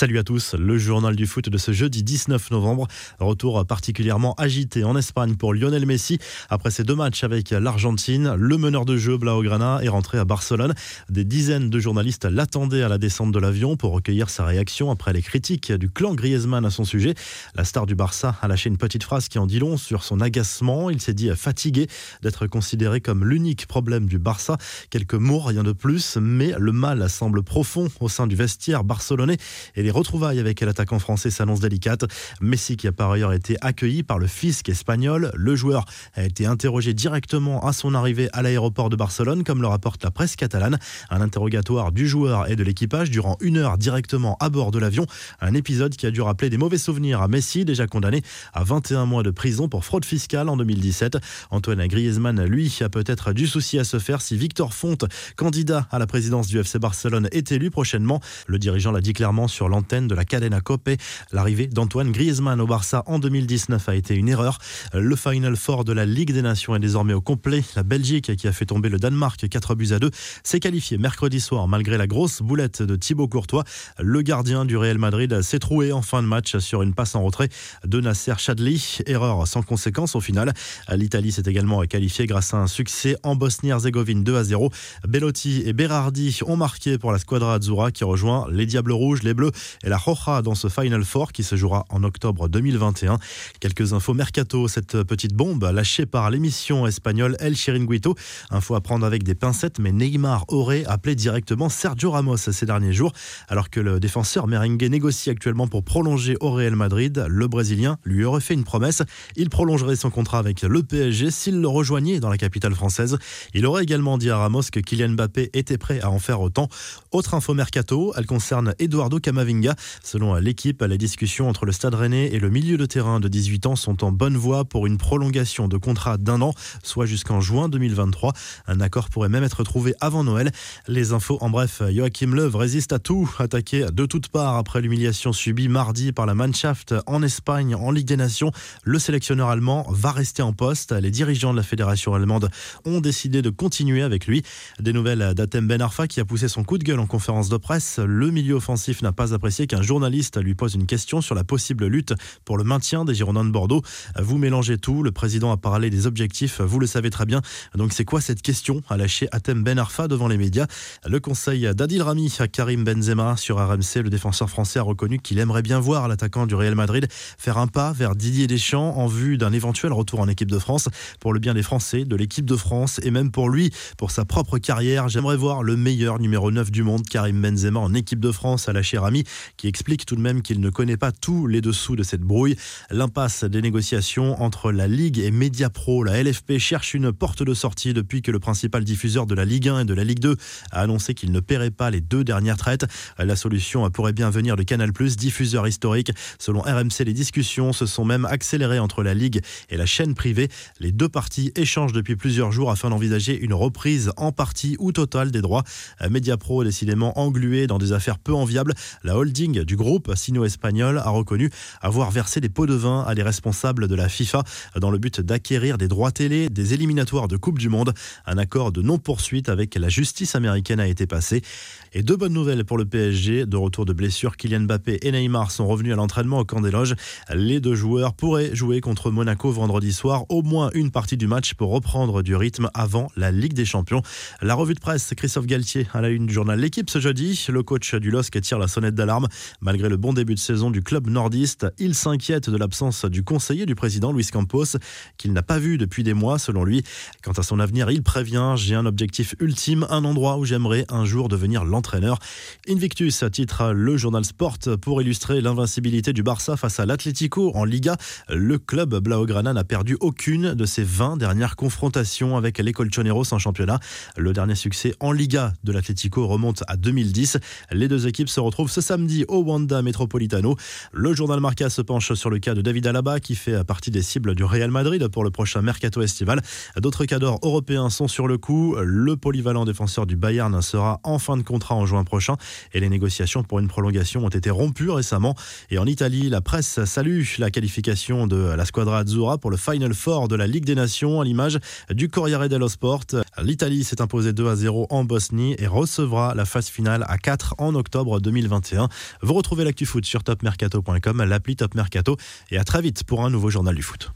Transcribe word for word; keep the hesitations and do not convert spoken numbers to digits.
Salut à tous, le journal du foot de ce jeudi dix-neuf novembre. Retour particulièrement agité en Espagne pour Lionel Messi. Après ses deux matchs avec l'Argentine, le meneur de jeu blaugrana est rentré à Barcelone. Des dizaines de journalistes l'attendaient à la descente de l'avion pour recueillir sa réaction après les critiques du clan Griezmann à son sujet. La star du Barça a lâché une petite phrase qui en dit long sur son agacement. Il s'est dit fatigué d'être considéré comme l'unique problème du Barça. Quelques mots, rien de plus, mais le mal semble profond au sein du vestiaire barcelonais et les retrouvailles avec l'attaquant français s'annoncent délicates. Messi, qui a par ailleurs été accueilli par le fisc espagnol, le joueur a été interrogé directement à son arrivée à l'aéroport de Barcelone, comme le rapporte la presse catalane. Un interrogatoire du joueur et de l'équipage durant une heure directement à bord de l'avion. Un épisode qui a dû rappeler des mauvais souvenirs à Messi, déjà condamné à vingt et un mois de prison pour fraude fiscale en deux mille dix-sept. Antoine Griezmann, lui, a peut-être du souci à se faire si Victor Font, candidat à la présidence du F C Barcelone, est élu prochainement. Le dirigeant l'a dit clairement sur l'antenne de la Cadena Cope. L'arrivée d'Antoine Griezmann au Barça en deux mille dix-neuf a été une erreur. Le Final Four de la Ligue des Nations est désormais au complet. La Belgique, qui a fait tomber le Danemark quatre buts à deux, s'est qualifiée mercredi soir malgré la grosse boulette de Thibaut Courtois. Le gardien du Real Madrid s'est troué en fin de match sur une passe en retrait de Nasser Chadli. Erreur sans conséquence au final. L'Italie s'est également qualifiée grâce à un succès en Bosnie-Herzégovine deux à zéro. Bellotti et Berardi ont marqué pour la Squadra Azzura qui rejoint les Diables Rouges, les Bleus et la Roja dans ce Final Four qui se jouera en octobre deux mille vingt et un. Quelques infos mercato, cette petite bombe lâchée par l'émission espagnole El Chiringuito. Info à prendre avec des pincettes, mais Neymar aurait appelé directement Sergio Ramos ces derniers jours. Alors que le défenseur merengue négocie actuellement pour prolonger au Real Madrid, le Brésilien lui aurait fait une promesse. Il prolongerait son contrat avec le P S G s'il le rejoignait dans la capitale française. Il aurait également dit à Ramos que Kylian Mbappé était prêt à en faire autant. Autre info mercato, elle concerne Eduardo Camavinga. Selon L'Équipe, les discussions entre le Stade Rennais et le milieu de terrain de dix-huit ans sont en bonne voie pour une prolongation de contrat d'un an, soit jusqu'en juin deux mille vingt-trois. Un accord pourrait même être trouvé avant Noël. Les infos en bref, Joachim Löw résiste à tout, attaqué de toutes parts après l'humiliation subie mardi par la Mannschaft en Espagne en Ligue des Nations. Le sélectionneur allemand va rester en poste. Les dirigeants de la fédération allemande ont décidé de continuer avec lui. Des nouvelles d'Hatem Ben Arfa qui a poussé son coup de gueule en conférence de presse. Le milieu offensif n'a pas apprécié qu'un journaliste lui pose une question sur la possible lutte pour le maintien des Girondins de Bordeaux. Vous mélangez tout, le président a parlé des objectifs, vous le savez très bien. Donc c'est quoi cette question à lâcher Hatem Ben Arfa devant les médias? Le conseil d'Adil Rami à Karim Benzema sur R M C. Le défenseur français a reconnu qu'il aimerait bien voir l'attaquant du Real Madrid faire un pas vers Didier Deschamps en vue d'un éventuel retour en équipe de France. Pour le bien des Français, de l'équipe de France et même pour lui, pour sa propre carrière, j'aimerais voir le meilleur numéro neuf du monde, Karim Benzema, en équipe de France, à la chère Ami, qui explique tout de même qu'il ne connaît pas tous les dessous de cette brouille. L'impasse des négociations entre la Ligue et Mediapro. La L F P cherche une porte de sortie depuis que le principal diffuseur de la Ligue un et de la Ligue deux a annoncé qu'il ne paierait pas les deux dernières traites. La solution pourrait bien venir de Canal plus, diffuseur historique. Selon R M C, les discussions se sont même accélérées entre la Ligue et la chaîne privée. Les deux parties échangent depuis plusieurs jours afin d'envisager une reprise en partie ou totale des droits. Mediapro est décidément englué dans des affaires peu enviables. La holding du groupe sino-espagnol a reconnu avoir versé des pots de vin à des responsables de la FIFA dans le but d'acquérir des droits télé des éliminatoires de Coupe du Monde. Un accord de non-poursuite avec la justice américaine a été passé. Et deux bonnes nouvelles pour le P S G. De retour de blessure, Kylian Mbappé et Neymar sont revenus à l'entraînement au Camp des Loges. Les deux joueurs pourraient jouer contre Monaco vendredi soir, au moins une partie du match pour reprendre du rythme avant la Ligue des Champions. La revue de presse, Christophe Galtier à la une du journal L'Équipe ce jeudi. Le coach du L O S C tire la sonnette d'alarme. Malgré le bon début de saison du club nordiste, il s'inquiète de l'absence du conseiller du président Luis Campos, qu'il n'a pas vu depuis des mois selon lui. Quant à son avenir, il prévient: j'ai un objectif ultime, un endroit où j'aimerais un jour devenir l'entraîneur. Invictus titre le journal Sport pour illustrer l'invincibilité du Barça face à l'Atlético en Liga. Le club blaugrana n'a perdu aucune de ses vingt dernières confrontations avec les Colchoneros en championnat. Le dernier succès en Liga de l'Atlético remonte à deux mille dix. Les deux équipes se retrouvent ce samedi au Wanda Metropolitano. Le journal Marca se penche sur le cas de David Alaba qui fait partie des cibles du Real Madrid pour le prochain mercato estival. D'autres cadors européens sont sur le coup. Le polyvalent défenseur du Bayern sera en fin de contrat en juin prochain et les négociations pour une prolongation ont été rompu récemment. Et en Italie, la presse salue la qualification de la Squadra Azzurra pour le Final Four de la Ligue des Nations à l'image du Corriere dello Sport. L'Italie s'est imposée deux à zéro en Bosnie et recevra la phase finale à quatre en octobre deux mille vingt et un. Vous retrouvez l'actu foot sur top mercato point com, l'appli Top Mercato, et à très vite pour un nouveau journal du foot.